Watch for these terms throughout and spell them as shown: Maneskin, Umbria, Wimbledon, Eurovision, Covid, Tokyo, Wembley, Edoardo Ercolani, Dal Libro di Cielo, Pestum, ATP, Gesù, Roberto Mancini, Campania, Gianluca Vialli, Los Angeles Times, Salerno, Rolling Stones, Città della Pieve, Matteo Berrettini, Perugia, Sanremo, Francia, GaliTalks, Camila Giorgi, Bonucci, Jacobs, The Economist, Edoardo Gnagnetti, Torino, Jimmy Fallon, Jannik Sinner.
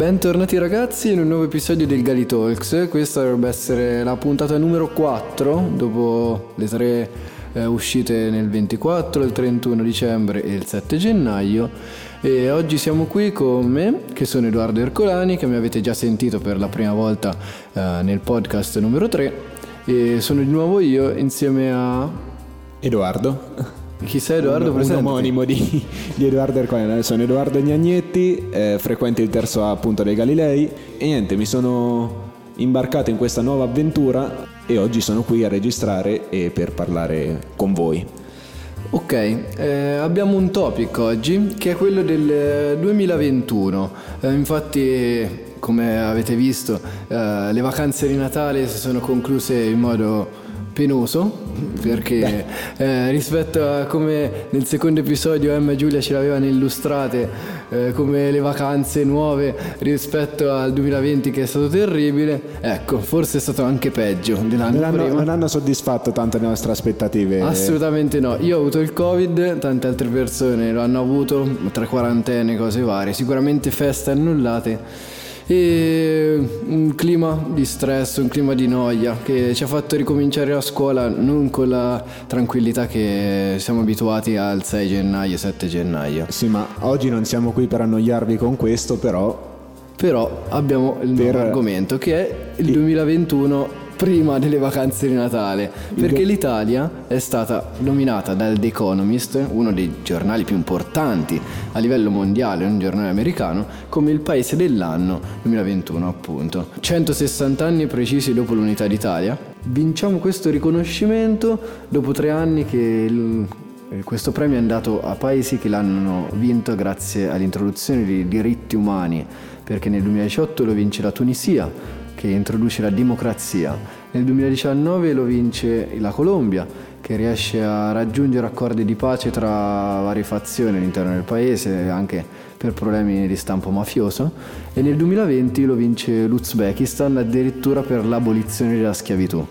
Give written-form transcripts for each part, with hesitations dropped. Bentornati ragazzi in un nuovo episodio del GaliTalks. Questa dovrebbe essere la puntata numero 4 dopo le tre uscite nel 24, il 31 dicembre e il 7 gennaio. E oggi siamo qui con me, che sono Edoardo Ercolani, che mi avete già sentito per la prima volta nel podcast numero 3. E sono di nuovo io insieme a... Edoardo. Chi sei Edoardo? Un omonimo di Edoardo Ercolani. Sono Edoardo Gnagnetti, frequente il terzo A appunto dei Galilei. E niente, mi sono imbarcato in questa nuova avventura e oggi sono qui a registrare e per parlare con voi. Ok, abbiamo un topic oggi che è quello del 2021. Infatti, come avete visto, le vacanze di Natale si sono concluse in modo penoso, perché rispetto a come nel secondo episodio Emma e Giulia ce l'avevano illustrate come le vacanze nuove rispetto al 2020, che è stato terribile, ecco, forse è stato anche peggio dell'anno prima. Non hanno soddisfatto tanto le nostre aspettative. Assolutamente no. Io ho avuto il Covid, tante altre persone lo hanno avuto, tra quarantene, cose varie, sicuramente feste annullate e un clima di stress, un clima di noia che ci ha fatto ricominciare la scuola non con la tranquillità che siamo abituati al 6 gennaio, 7 gennaio. Sì, ma oggi non siamo qui per annoiarvi con questo, però abbiamo il nuovo argomento che è il 2021 prima delle vacanze di Natale, perché l'Italia è stata nominata dal The Economist, uno dei giornali più importanti a livello mondiale, un giornale americano, come il paese dell'anno 2021 appunto. 160 anni precisi dopo l'unità d'Italia, vinciamo questo riconoscimento dopo 3 anni che questo premio è andato a paesi che l'hanno vinto grazie all'introduzione di diritti umani, perché nel 2018 lo vince la Tunisia, che introduce la democrazia. Nel 2019 lo vince la Colombia, che riesce a raggiungere accordi di pace tra varie fazioni all'interno del paese, anche per problemi di stampo mafioso. E nel 2020 lo vince l'Uzbekistan, addirittura per l'abolizione della schiavitù.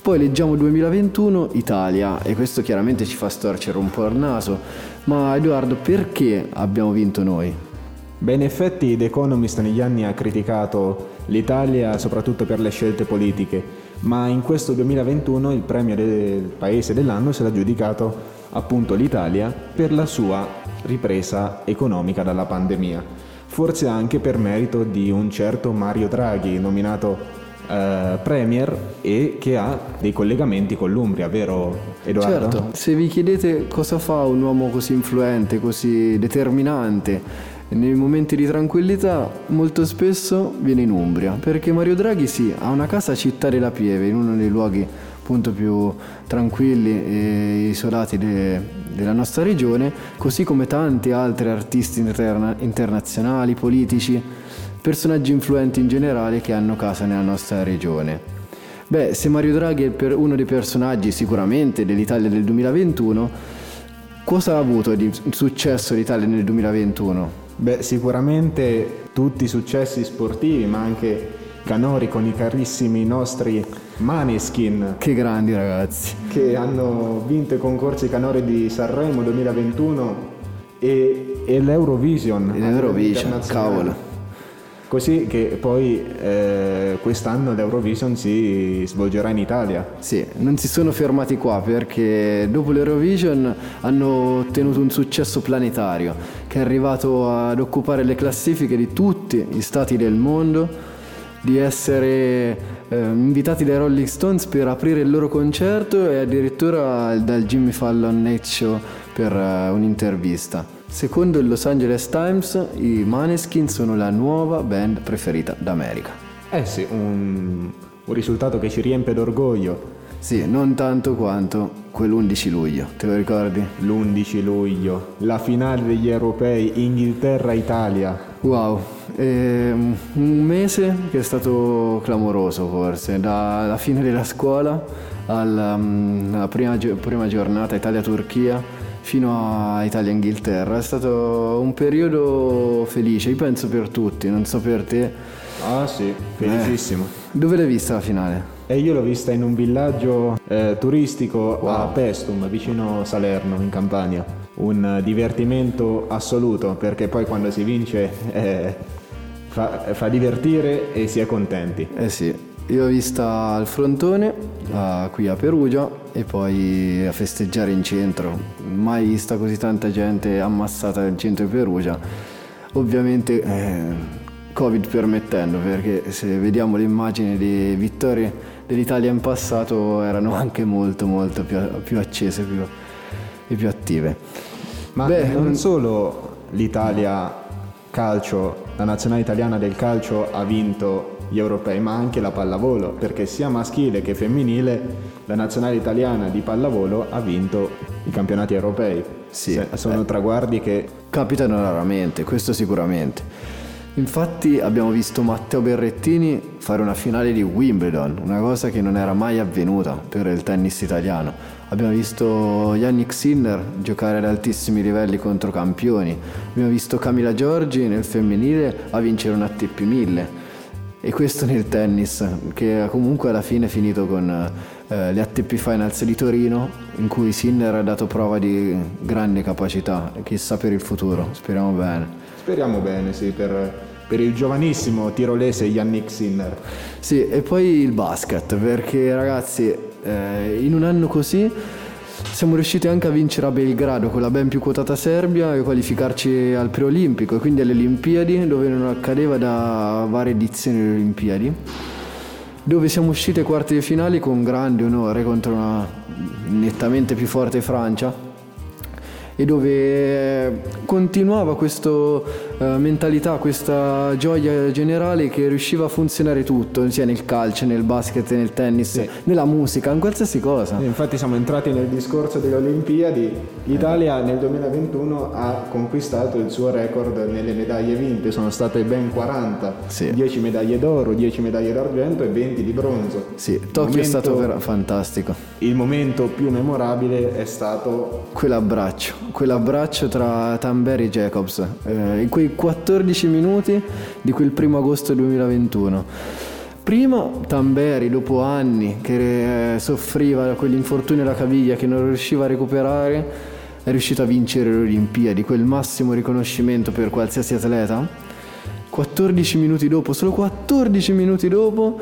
Poi leggiamo 2021 Italia, e questo chiaramente ci fa storcere un po' il naso. Ma Edoardo, perché abbiamo vinto noi? Beh, in effetti The Economist negli anni ha criticato l'Italia soprattutto per le scelte politiche, ma in questo 2021 il premio del paese dell'anno se l'ha giudicato appunto l'Italia per la sua ripresa economica dalla pandemia, forse anche per merito di un certo Mario Draghi, nominato Premier, e che ha dei collegamenti con l'Umbria, vero Edoardo? Certo, se vi chiedete cosa fa un uomo così influente, così determinante nei momenti di tranquillità, molto spesso viene in Umbria, perché Mario Draghi ha una casa a Città della Pieve, in uno dei luoghi appunto più tranquilli e isolati della nostra regione, così come tanti altri artisti internazionali, politici, personaggi influenti in generale che hanno casa nella nostra regione. Beh, se Mario Draghi è uno dei personaggi sicuramente dell'Italia del 2021, cosa ha avuto di successo l'Italia nel 2021? Beh, sicuramente tutti i successi sportivi, ma anche canori con i carissimi nostri Maneskin. Che grandi ragazzi! Che hanno vinto i concorsi canori di Sanremo 2021 e l'Eurovision, cavolo! Così che poi quest'anno l'Eurovision si svolgerà in Italia. Sì, non si sono fermati qua, perché dopo l'Eurovision hanno ottenuto un successo planetario che è arrivato ad occupare le classifiche di tutti gli stati del mondo, di essere invitati dai Rolling Stones per aprire il loro concerto e addirittura dal Jimmy Fallon Night Show per un'intervista. Secondo il Los Angeles Times, i Maneskin sono la nuova band preferita d'America. Eh sì, un risultato che ci riempie d'orgoglio. Sì, non tanto quanto quell'11 luglio, te lo ricordi? L'11 luglio, la finale degli europei, Inghilterra-Italia. Wow, un mese che è stato clamoroso forse, dalla fine della scuola alla prima giornata Italia-Turchia, fino a Italia-Inghilterra. È stato un periodo felice, io penso per tutti, non so per te. Ah sì, felicissimo. Dove l'hai vista la finale? Io l'ho vista in un villaggio turistico, wow, a Pestum, vicino Salerno, in Campania. Un divertimento assoluto, perché poi quando si vince fa divertire e si è contenti. Eh sì, io l'ho vista al frontone, qui a Perugia, e poi a festeggiare in centro. Mai vista così tanta gente ammassata nel centro di Perugia. Ovviamente Covid permettendo, perché se vediamo le immagini di vittorie dell'Italia in passato erano anche molto più accese e più attive. Ma non solo l'Italia calcio, la nazionale italiana del calcio ha vinto gli europei, ma anche la pallavolo, perché sia maschile che femminile la nazionale italiana di pallavolo ha vinto i campionati europei. Sì, sono traguardi che capitano raramente, questo sicuramente. Infatti abbiamo visto Matteo Berrettini fare una finale di Wimbledon, una cosa che non era mai avvenuta per il tennis italiano. Abbiamo visto Jannik Sinner giocare ad altissimi livelli contro campioni. Abbiamo visto Camila Giorgi nel femminile a vincere un ATP 1000. E questo nel tennis, che comunque alla fine è finito con le ATP Finals di Torino, in cui Sinner ha dato prova di grande capacità. Chissà per il futuro, speriamo bene. Speriamo bene, sì, per il giovanissimo tirolese Jannik Sinner. Sì, e poi il basket, perché ragazzi, in un anno così siamo riusciti anche a vincere a Belgrado con la ben più quotata Serbia e qualificarci al preolimpico e quindi alle Olimpiadi, dove non accadeva da varie edizioni delle Olimpiadi, dove siamo usciti ai quarti di finale con grande onore contro una nettamente più forte Francia, e dove continuava questa mentalità, questa gioia generale che riusciva a funzionare tutto, sia nel calcio, nel basket, nel tennis, sì, nella musica, in qualsiasi cosa. E infatti siamo entrati nel discorso delle Olimpiadi. L'Italia nel 2021 ha conquistato il suo record nelle medaglie vinte, sono state ben 40, sì, 10 medaglie d'oro, 10 medaglie d'argento e 20 di bronzo. Sì, Tokyo è stato fantastico. Il momento più memorabile è stato quell'abbraccio tra Tamberi e Jacobs, in quei 14 minuti di quel primo agosto 2021. Prima Tamberi, dopo anni che soffriva da quell'infortunio alla caviglia che non riusciva a recuperare, è riuscito a vincere le Olimpiadi, quel massimo riconoscimento per qualsiasi atleta. 14 minuti dopo, solo 14 minuti dopo,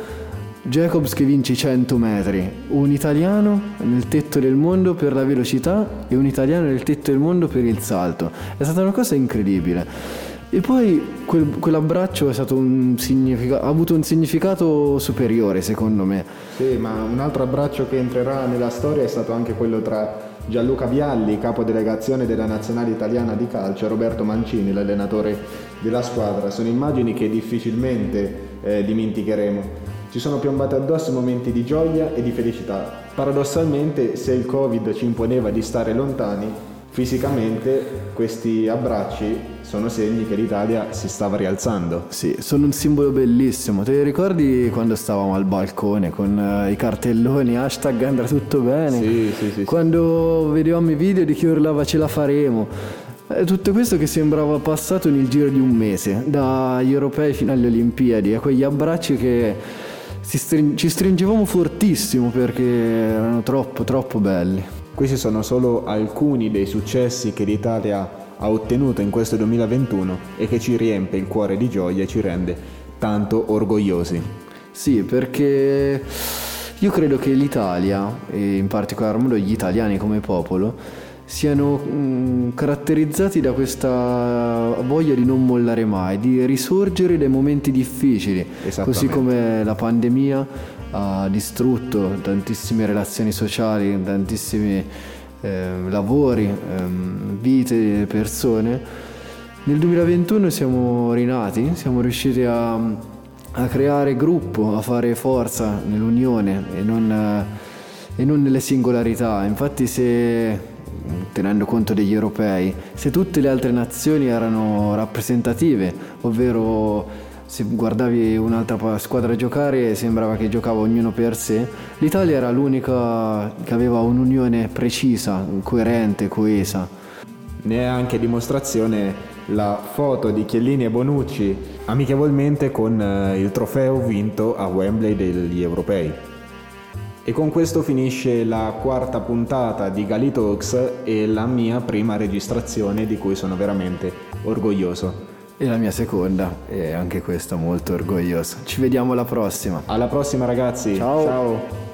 Jacobs che vince i 100 metri, un italiano nel tetto del mondo per la velocità e un italiano nel tetto del mondo per il salto. È stata una cosa incredibile. E poi quell'abbraccio è stato ha avuto un significato superiore, secondo me. Sì, ma un altro abbraccio che entrerà nella storia è stato anche quello tra Gianluca Vialli, capodelegazione della nazionale italiana di calcio, e Roberto Mancini, l'allenatore della squadra. Sono immagini che difficilmente dimenticheremo. Ci sono piombate addosso momenti di gioia e di felicità. Paradossalmente, se il Covid ci imponeva di stare lontani, fisicamente questi abbracci sono segni che l'Italia si stava rialzando. Sì, sono un simbolo bellissimo. Te li ricordi quando stavamo al balcone con i cartelloni hashtag andrà tutto bene? Sì. Quando vedevamo i video di chi urlava ce la faremo. Tutto questo che sembrava passato nel giro di un mese, dagli europei fino alle Olimpiadi, a quegli abbracci che ci stringevamo fortissimo perché erano troppo belli. Questi sono solo alcuni dei successi che l'Italia ha ottenuto in questo 2021 e che ci riempie il cuore di gioia e ci rende tanto orgogliosi. Sì, perché io credo che l'Italia, e in particolar modo gli italiani come popolo, siano caratterizzati da questa voglia di non mollare mai, di risorgere dai momenti difficili, così come la pandemia ha distrutto tantissime relazioni sociali, tantissimi lavori, vite, persone. Nel 2021 siamo rinati, siamo riusciti a creare gruppo, a fare forza nell'unione e non nelle singolarità. Infatti, se tenendo conto degli europei, se tutte le altre nazioni erano rappresentative, ovvero se guardavi un'altra squadra giocare sembrava che giocava ognuno per sé, l'Italia era l'unica che aveva un'unione precisa, coerente, coesa. Ne è anche dimostrazione la foto di Chiellini e Bonucci amichevolmente con il trofeo vinto a Wembley degli europei. E con questo finisce la quarta puntata di GaliTalks e la mia prima registrazione, di cui sono veramente orgoglioso. e la mia seconda, e anche questo molto orgoglioso. Ci vediamo alla prossima. Alla prossima ragazzi. Ciao. Ciao.